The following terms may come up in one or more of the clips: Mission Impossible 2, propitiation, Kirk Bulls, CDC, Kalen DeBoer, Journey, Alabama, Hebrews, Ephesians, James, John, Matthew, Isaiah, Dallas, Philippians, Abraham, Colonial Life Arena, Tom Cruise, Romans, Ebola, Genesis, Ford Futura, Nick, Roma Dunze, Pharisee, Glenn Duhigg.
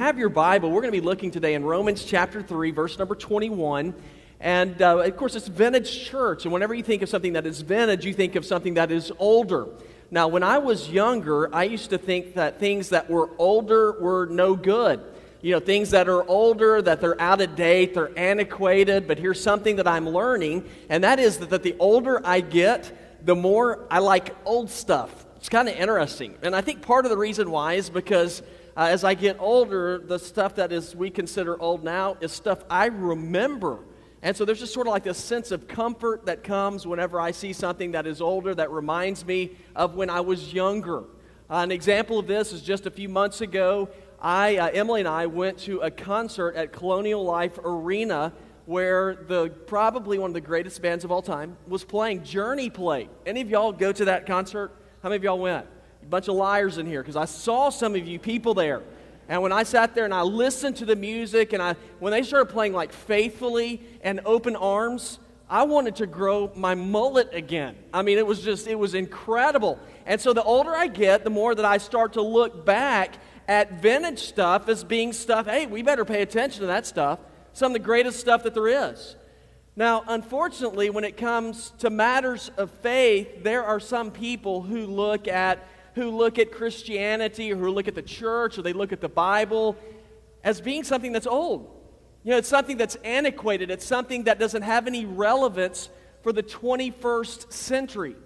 have your Bible, we're going to be looking today in Romans chapter 3, verse number 21. And, of course, it's vintage church. And whenever you think of something that is vintage, you think of something that is older. Now, when I was younger, I used to think that things that were older were no good. You know, things that are older, that they're out of date, they're antiquated. But here's something that I'm learning, and that is that the older I get, the more I like old stuff. It's kind of interesting. And I think part of the reason why is because as I get older, the stuff that is we consider old now is stuff I remember. And so there's just sort of like this sense of comfort that comes whenever I see something that is older that reminds me of when I was younger. An example of this is just a few months ago, Emily and I went to a concert at Colonial Life Arena where probably one of the greatest bands of all time was playing. Journey played. Any of y'all go to that concert? How many of y'all went? A bunch of liars in here because I saw some of you people there. And when I sat there and I listened to the music and when they started playing like Faithfully and Open Arms, I wanted to grow my mullet again. I mean, it was incredible. And so the older I get, the more that I start to look back at vintage stuff as being stuff, hey, we better pay attention to that stuff. Some of the greatest stuff that there is. Now, unfortunately, when it comes to matters of faith, there are some people who look at Christianity, or who look at the church, or they look at the Bible as being something that's old. You know, it's something that's antiquated. It's something that doesn't have any relevance for the 21st century.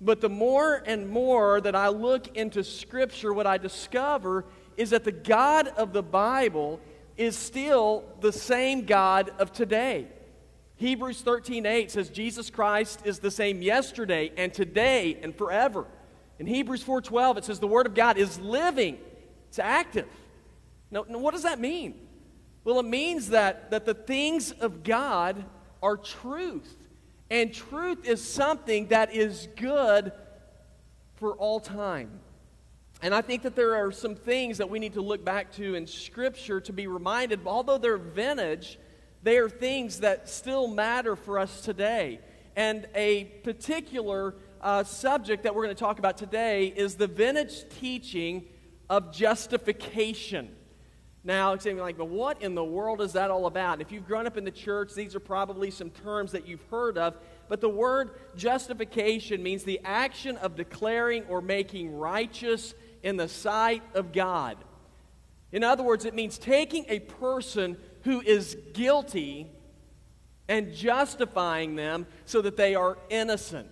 But the more and more that I look into Scripture, what I discover is that the God of the Bible is still the same God of today. Hebrews 13:8 says Jesus Christ is the same yesterday and today and forever. In Hebrews 4:12, it says the Word of God is living. It's active. Now what does that mean? Well, it means that the things of God are truth. And truth is something that is good for all time. And I think that there are some things that we need to look back to in Scripture to be reminded, although they're vintage, they are things that still matter for us today. And a particular subject that we're going to talk about today is the vintage teaching of justification. Now, it's going to be like, but what in the world is that all about? If you've grown up in the church, these are probably some terms that you've heard of, but the word justification means the action of declaring or making righteous in the sight of God. In other words, it means taking a person who is guilty and justifying them so that they are innocent.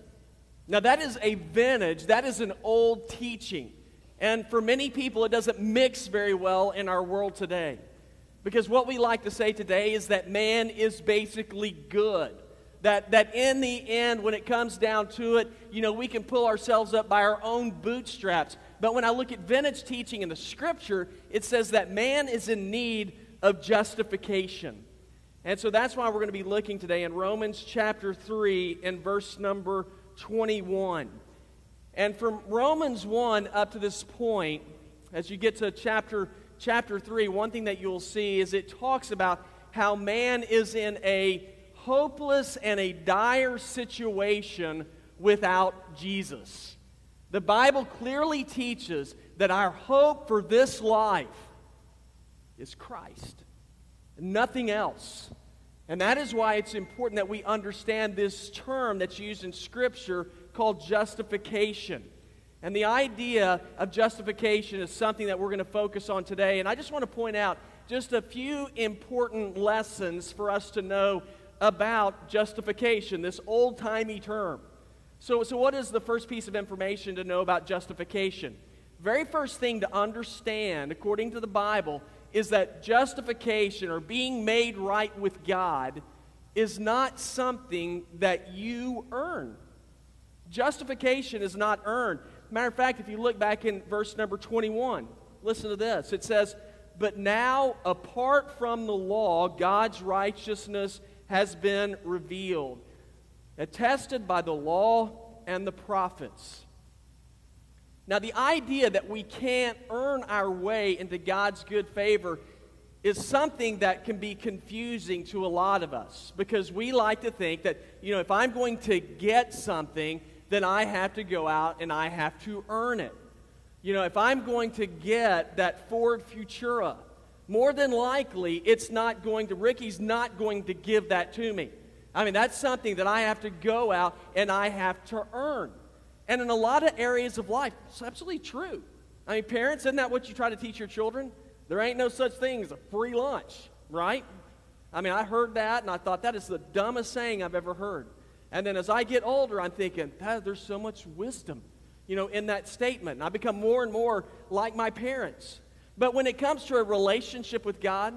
Now, that is a vintage, that is an old teaching. And for many people, it doesn't mix very well in our world today. Because what we like to say today is that man is basically good. That in the end, when it comes down to it, you know, we can pull ourselves up by our own bootstraps. But when I look at vintage teaching in the Scripture, it says that man is in need of justification. And so that's why we're going to be looking today in Romans chapter 3 and verse number 21. And from Romans 1 up to this point, as you get to chapter 3, one thing that you'll see is it talks about how man is in a hopeless and a dire situation without Jesus. The Bible clearly teaches that our hope for this life is Christ, nothing else. And that is why it's important that we understand this term that's used in Scripture called justification. And the idea of justification is something that we're going to focus on today. And I just want to point out just a few important lessons for us to know about justification, this old-timey term. So what is the first piece of information to know about justification? Very first thing to understand, according to the Bible, is that justification, or being made right with God, is not something that you earn. Justification is not earned. Matter of fact, if you look back in verse number 21, listen to this. It says, "But now, apart from the law, God's righteousness has been revealed, attested by the law and the prophets." Now, the idea that we can't earn our way into God's good favor is something that can be confusing to a lot of us, because we like to think that, you know, if I'm going to get something, then I have to go out and I have to earn it. You know, if I'm going to get that Ford Futura, more than likely it's not going to, Ricky's not going to give that to me. I mean, that's something that I have to go out and I have to earn. And in a lot of areas of life, it's absolutely true. I mean, parents, isn't that what you try to teach your children? There ain't no such thing as a free lunch, right? I mean, I heard that, and I thought, that is the dumbest saying I've ever heard. And then as I get older, I'm thinking, there's so much wisdom, you know, in that statement. And I become more and more like my parents. But when it comes to a relationship with God,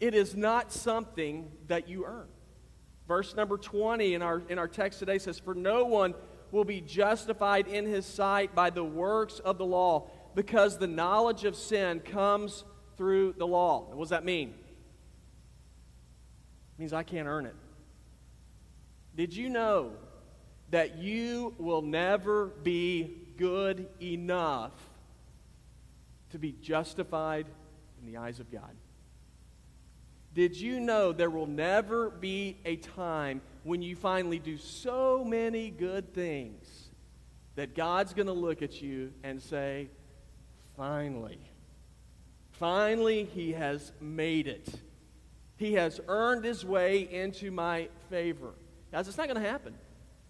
it is not something that you earn. Verse number 20 in our text today says, "For no one will be justified in his sight by the works of the law, because the knowledge of sin comes through the law." And what does that mean? It means I can't earn it. Did you know that you will never be good enough to be justified in the eyes of God? Did you know there will never be a time when you finally do so many good things that God's going to look at you and say, finally he has made it. He has earned his way into my favor. Guys, it's not going to happen.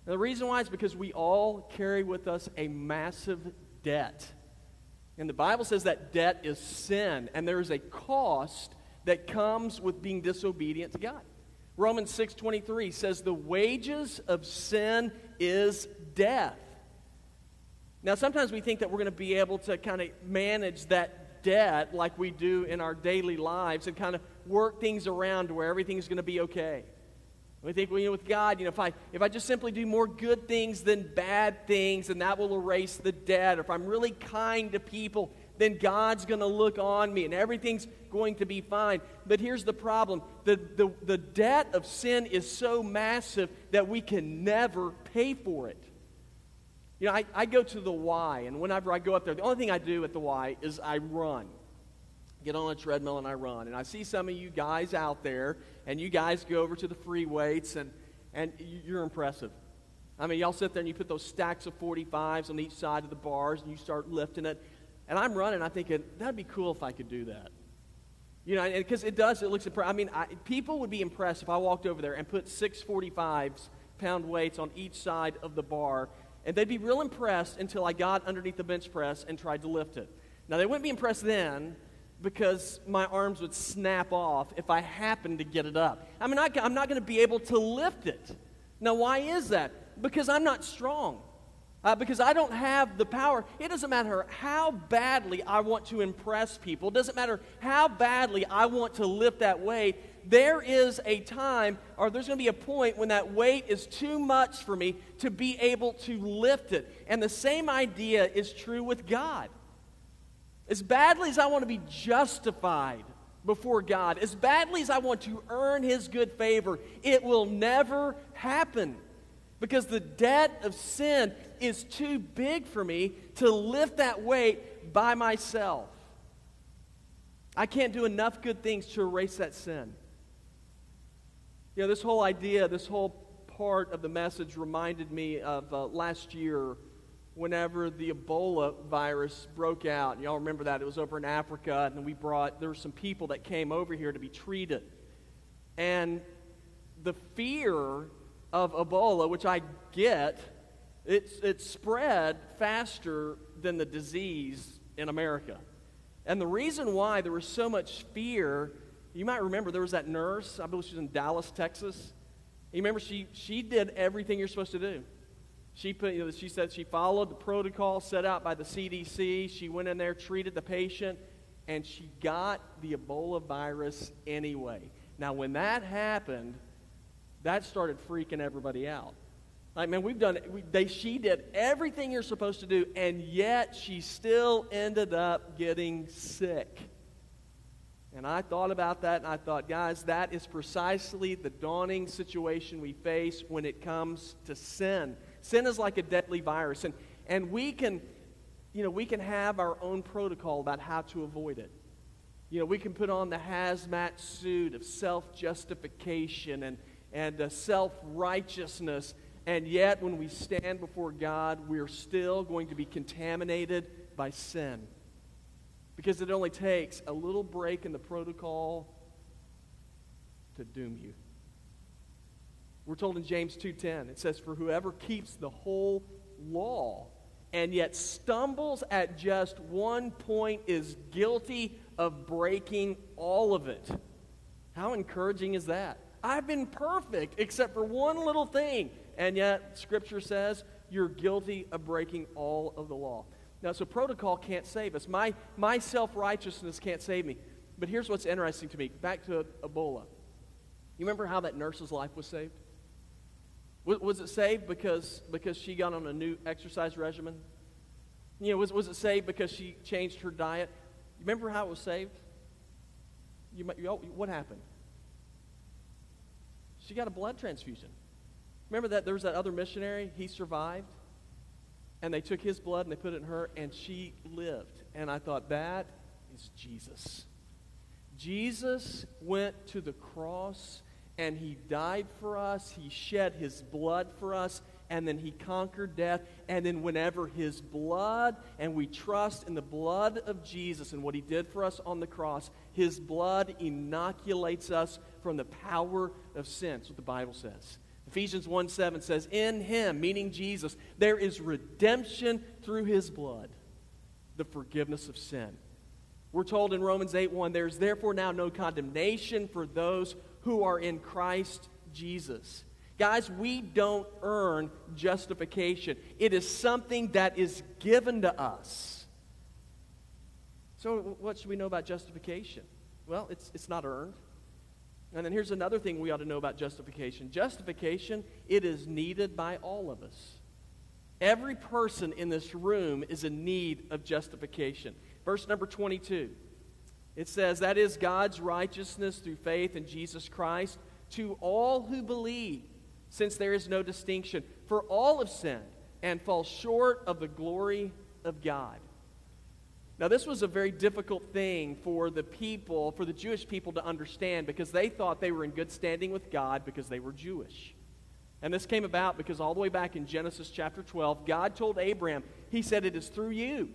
Now, the reason why is because we all carry with us a massive debt. And the Bible says that debt is sin, and there is a cost that comes with being disobedient to God. Romans 6:23 says the wages of sin is death. Now, sometimes we think that we're going to be able to kind of manage that debt like we do in our daily lives and kind of work things around where everything's going to be okay. We think, well, with God, if I just simply do more good things than bad things, then that will erase the debt. Or if I'm really kind to people, then God's going to look on me and everything's going to be fine. But here's the problem. The debt of sin is so massive that we can never pay for it. You know, I go to the Y, and whenever I go up there, the only thing I do at the Y is I run. Get on a treadmill and I run. And I see some of you guys out there, and you guys go over to the free weights, and you're impressive. I mean, y'all sit there and you put those stacks of 45s on each side of the bars, and you start lifting it. And I'm running, I'm thinking, that'd be cool if I could do that. You know, because it does, it looks impressive. I mean, people would be impressed if I walked over there and put 6 45s, pound weights on each side of the bar, and they'd be real impressed until I got underneath the bench press and tried to lift it. Now, they wouldn't be impressed then, because my arms would snap off if I happened to get it up. I mean, I'm not going to be able to lift it. Now, why is that? Because I'm not strong. Because I don't have the power. It doesn't matter how badly I want to impress people. It doesn't matter how badly I want to lift that weight. There is a time, or there's going to be a point when that weight is too much for me to be able to lift it. And the same idea is true with God. As badly as I want to be justified before God, as badly as I want to earn His good favor, it will never happen, because the debt of sin is too big for me to lift that weight by myself. I can't do enough good things to erase that sin. You know, this whole idea, this whole part of the message reminded me of last year, whenever the Ebola virus broke out. Y'all remember that. It was over in Africa, and there were some people that came over here to be treated. And the fear of Ebola, which I get, it spread faster than the disease in America. And the reason why there was so much fear, you might remember there was that nurse, I believe she was in Dallas, Texas. You remember she did everything you're supposed to do. She said she followed the protocol set out by the CDC. She went in there, treated the patient, and she got the Ebola virus anyway. Now, when that happened, that started freaking everybody out. Like, man, she did everything you're supposed to do, and yet she still ended up getting sick. And I thought about that, and I thought, guys, that is precisely the dawning situation we face when it comes to sin. Sin is like a deadly virus, and we can have our own protocol about how to avoid it. You know, we can put on the hazmat suit of self-justification and self-righteousness, and yet when we stand before God, we're still going to be contaminated by sin. because it only takes a little break in the protocol to doom you. We're told in James 2:10, it says, "For whoever keeps the whole law and yet stumbles at just one point is guilty of breaking all of it." How encouraging is that? I've been perfect except for one little thing, and yet Scripture says you're guilty of breaking all of the law. Now, so protocol can't save us. My self-righteousness can't save me. But here's what's interesting to me. Back to Ebola. You remember how that nurse's life was saved? Was it saved because she got on a new exercise regimen? You know, was it saved because she changed her diet? You remember how it was saved? What happened? She got a blood transfusion. Remember that there was that other missionary? He survived. And they took his blood and they put it in her, and she lived. And I thought, that is Jesus. Jesus went to the cross, and he died for us. He shed his blood for us, and then he conquered death. And then whenever his blood, and we trust in the blood of Jesus and what he did for us on the cross, his blood inoculates us from the power of sin. That's what the Bible says. Ephesians 1:7 says, "In him," meaning Jesus, "there is redemption through his blood, the forgiveness of sin." We're told in Romans 8:1, "There is therefore now no condemnation for those who are in Christ Jesus." Guys, we don't earn justification. It is something that is given to us. So what should we know about justification? Well, it's not earned. And then here's another thing we ought to know about justification. Justification, it is needed by all of us. Every person in this room is in need of justification. Verse number 22, it says, "That is God's righteousness through faith in Jesus Christ to all who believe, since there is no distinction. For all have sinned and fall short of the glory of God." Now, this was a very difficult thing for the people, for the Jewish people to understand, because they thought they were in good standing with God because they were Jewish. And this came about because all the way back in Genesis chapter 12, God told Abraham, he said, "It is through you.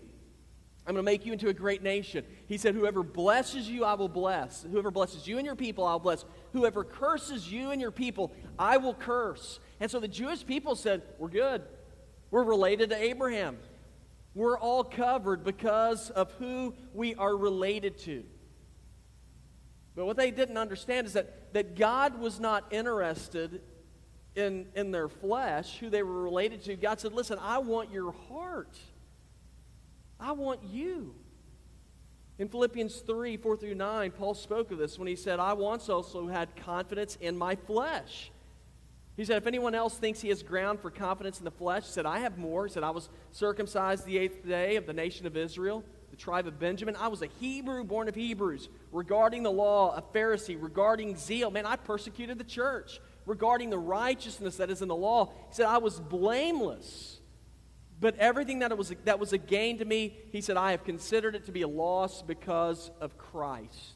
I'm going to make you into a great nation." He said, "Whoever blesses you, I will bless. Whoever blesses you and your people, I will bless. Whoever curses you and your people, I will curse." And so the Jewish people said, "We're good. We're related to Abraham. We're all covered because of who we are related to." But what they didn't understand is that God was not interested in their flesh, who they were related to. God said, "Listen, I want your heart. I want you." In Philippians 3:4-9, Paul spoke of this when he said, "I once also had confidence in my flesh." He said, "If anyone else thinks he has ground for confidence in the flesh," he said, "I have more." He said, "I was circumcised the 8th day of the nation of Israel, the tribe of Benjamin. I was a Hebrew, born of Hebrews. Regarding the law, a Pharisee. Regarding zeal, man, I persecuted the church. Regarding the righteousness that is in the law," he said, "I was blameless. But everything that was a gain to me," he said, "I have considered it to be a loss because of Christ."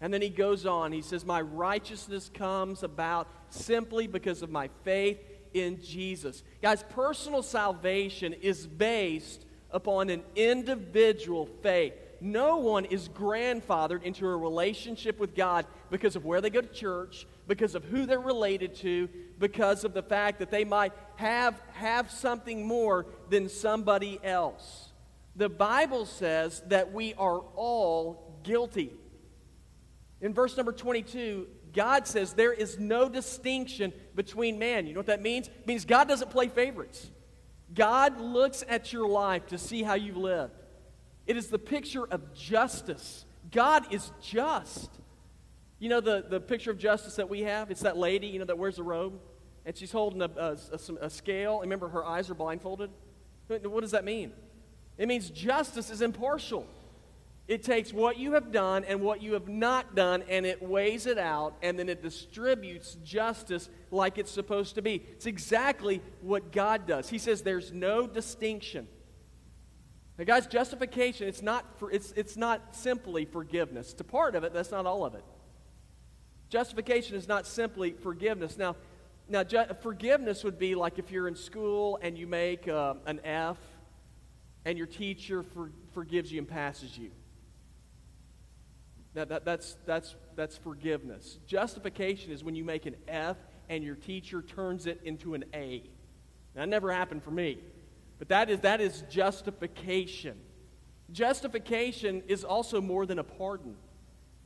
And then he goes on. He says, "My righteousness comes about simply because of my faith in Jesus." Guys, personal salvation is based upon an individual faith. No one is grandfathered into a relationship with God because of where they go to church, because of who they're related to, because of the fact that they might have something more than somebody else. The Bible says that we are all guilty. In verse number 22, God says there is no distinction between man. You know what that means? It means God doesn't play favorites. God looks at your life to see how you've lived. It is the picture of justice. God is just. You know the picture of justice that we have? It's that lady, you know, that wears a robe, and she's holding a scale. Remember, her eyes are blindfolded. What does that mean? It means justice is impartial. It takes what you have done and what you have not done, and it weighs it out, and then it distributes justice like it's supposed to be. It's exactly what God does. He says there's no distinction. Now, guys, justification, it's not simply forgiveness. It's a part of it. That's not all of it. Justification is not simply forgiveness. Now, forgiveness would be like if you're in school and you make an F, and your teacher forgives you and passes you. That's forgiveness. Justification is when you make an F and your teacher turns it into an A. That never happened for me. But that is justification. Justification is also more than a pardon.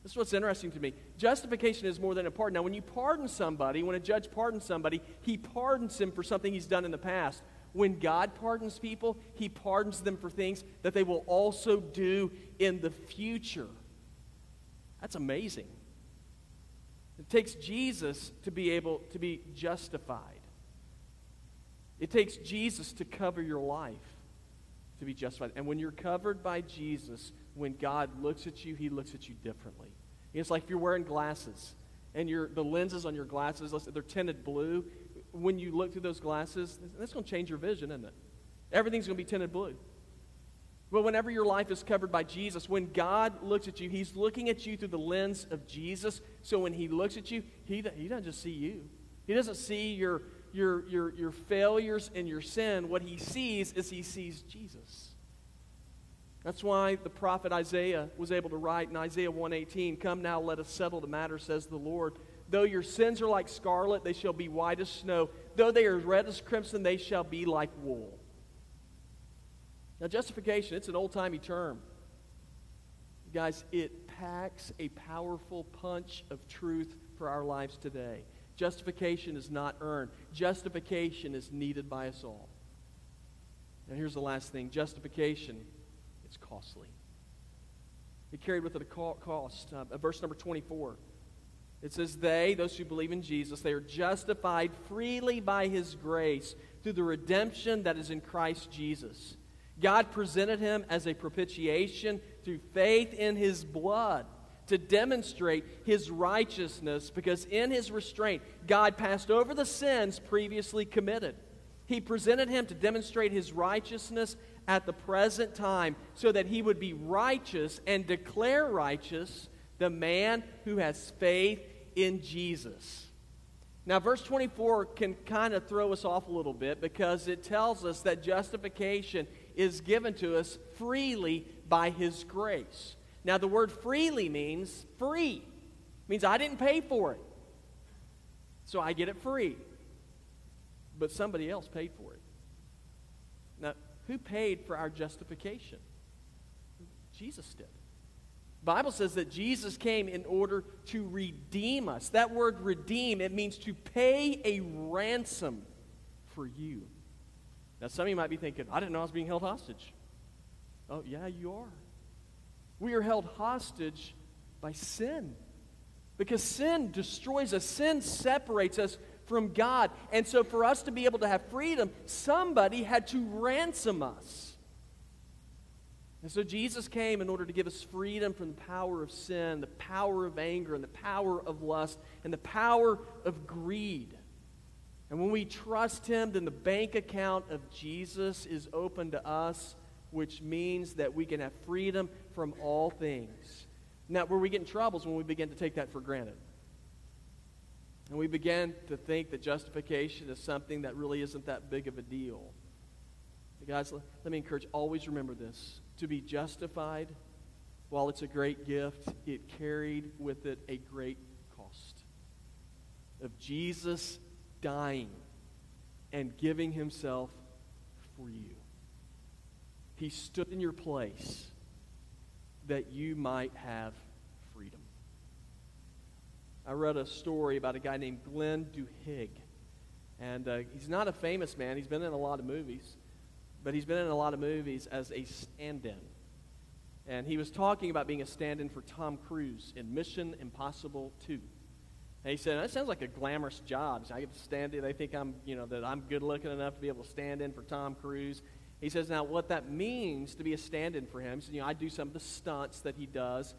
This is what's interesting to me. Justification is more than a pardon. Now, when you pardon somebody, when a judge pardons somebody, he pardons him for something he's done in the past. When God pardons people, he pardons them for things that they will also do in the future. That's amazing. It takes Jesus to be able to be justified. It takes Jesus to cover your life to be justified. And when you're covered by Jesus, when God looks at you, he looks at you differently. It's like if you're wearing glasses and the lenses on your glasses, they're tinted blue. When you look through those glasses, that's going to change your vision, isn't it? Everything's going to be tinted blue. But whenever your life is covered by Jesus, when God looks at you, he's looking at you through the lens of Jesus. So when he looks at you, he doesn't just see you. He doesn't see your failures and your sin. What he sees Jesus. That's why the prophet Isaiah was able to write in Isaiah 1:18, "Come now, let us settle the matter, says the Lord. Though your sins are like scarlet, they shall be white as snow. Though they are red as crimson, they shall be like wool." Now, justification, it's an old-timey term. Guys, it packs a powerful punch of truth for our lives today. Justification is not earned. Justification is needed by us all. And here's the last thing. Justification, it's costly. It carried with it a cost. Verse number 24. It says, those who believe in Jesus, they are justified freely by his grace through the redemption that is in Christ Jesus. God presented him as a propitiation through faith in his blood to demonstrate his righteousness, because in his restraint, God passed over the sins previously committed. He presented him to demonstrate his righteousness at the present time so that he would be righteous and declare righteous the man who has faith in Jesus. Now, verse 24 can kind of throw us off a little bit, because it tells us that justification is given to us freely by his grace. Now, the word freely means free. It means I didn't pay for it, so I get it free. But somebody else paid for it. Now, who paid for our justification? Jesus did. The Bible says that Jesus came in order to redeem us. That word redeem, it means to pay a ransom for you. Now, some of you might be thinking, I didn't know I was being held hostage. Oh, yeah, you are. We are held hostage by sin, because sin destroys us. Sin separates us from God. And so for us to be able to have freedom, somebody had to ransom us. And so Jesus came in order to give us freedom from the power of sin, the power of anger, and the power of lust, and the power of greed. And when we trust him, then the bank account of Jesus is open to us, which means that we can have freedom from all things. Now, where we get in trouble is when we begin to take that for granted. And we begin to think that justification is something that really isn't that big of a deal. But guys, let me encourage, always remember this. To be justified, while it's a great gift, it carried with it a great cost of Jesus dying and giving himself for you. He stood in your place that you might have freedom. I read a story about a guy named Glenn Duhigg, and he's not a famous man. He's been in a lot of movies, but he's been in a lot of movies as a stand-in. And he was talking about being a stand-in for Tom Cruise in Mission Impossible 2. And he said, that sounds like a glamorous job. So I get to stand in. They think I'm good looking enough to be able to stand in for Tom Cruise. He says, now what that means to be a stand-in for him, he said, I do some of the stunts that he does.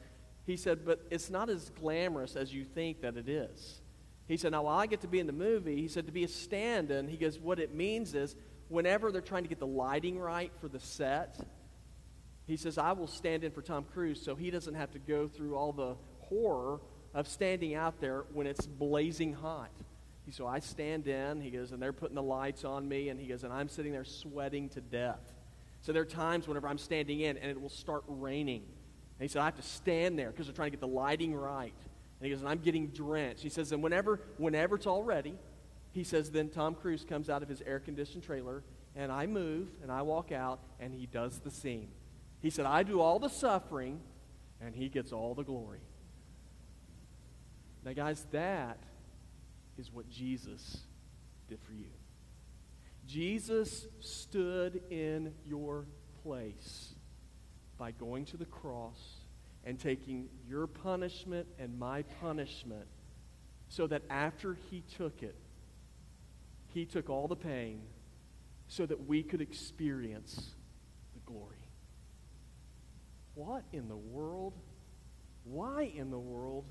He said, but it's not as glamorous as you think that it is. He said, now while I get to be in the movie, he said, to be a stand-in, he goes, what it means is whenever they're trying to get the lighting right for the set, he says, I will stand in for Tom Cruise so he doesn't have to go through all the horror of standing out there when it's blazing hot. So I stand in, he goes, and they're putting the lights on me, and he goes, and I'm sitting there sweating to death. So there are times whenever I'm standing in, and it will start raining. And he said, I have to stand there because they're trying to get the lighting right. And he goes, and I'm getting drenched. He says, and whenever it's all ready, he says, then Tom Cruise comes out of his air-conditioned trailer, and I move, and I walk out, and he does the scene. He said, I do all the suffering, and he gets all the glory. Now, guys, that is what Jesus did for you. Jesus stood in your place by going to the cross and taking your punishment and my punishment, so that after he took it, he took all the pain so that we could experience the glory. What in the world? Why in the world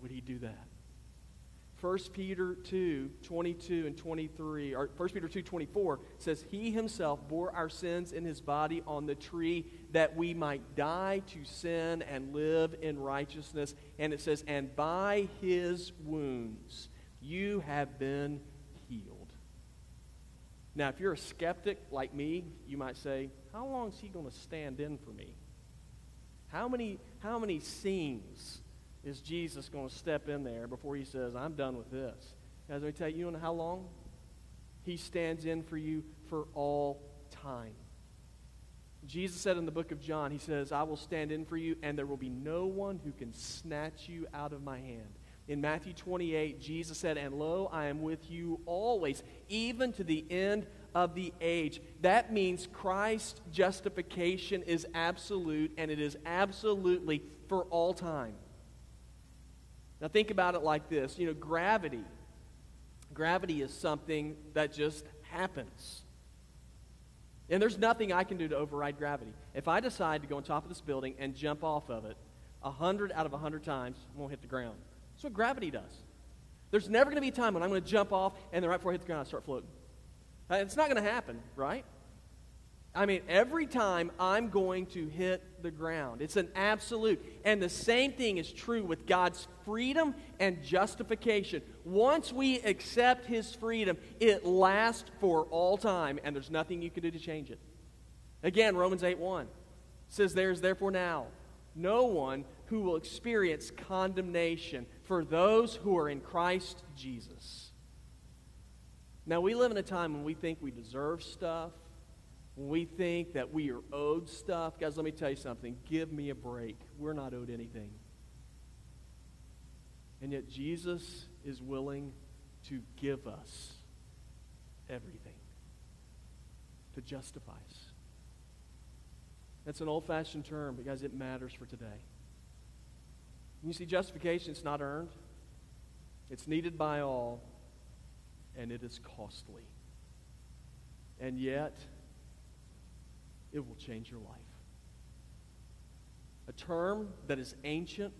would he do that? First Peter 2:22 and 23, or First Peter 2:24 says, he himself bore our sins in his body on the tree, that we might die to sin and live in righteousness. And it says, and by his wounds you have been healed. Now, if you're a skeptic like me, you might say, how long is he going to stand in for me? How many scenes is Jesus going to step in there before he says, I'm done with this? Guys, let me tell you, you know how long? He stands in for you for all time. Jesus said in the book of John, he says, I will stand in for you, and there will be no one who can snatch you out of my hand. In Matthew 28, Jesus said, and lo, I am with you always, even to the end of the age. That means Christ's justification is absolute, and it is absolutely for all time. Now think about it like this. You know, gravity is something that just happens. And there's nothing I can do to override gravity. If I decide to go on top of this building and jump off of it, 100 out of 100 times, I'm going to hit the ground. That's what gravity does. There's never going to be a time when I'm going to jump off and then right before I hit the ground, I start floating. It's not going to happen, right? I mean, every time I'm going to hit the ground. It's an absolute. And the same thing is true with God's freedom and justification. Once we accept his freedom, it lasts for all time, and there's nothing you can do to change it. Again, Romans 8:1 says, there is therefore now no one who will experience condemnation for those who are in Christ Jesus. Now, we live in a time when we think we deserve stuff. When we think that we are owed stuff, guys, let me tell you something. Give me a break. We're not owed anything. And yet Jesus is willing to give us everything, to justify us. That's an old-fashioned term, but guys, it matters for today. You see, justification is not earned. It's needed by all, and it is costly. And yet, it will change your life. A term that is ancient,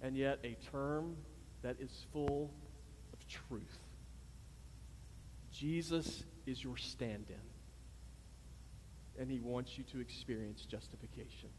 and yet a term that is full of truth. Jesus is your stand-in, and he wants you to experience justification.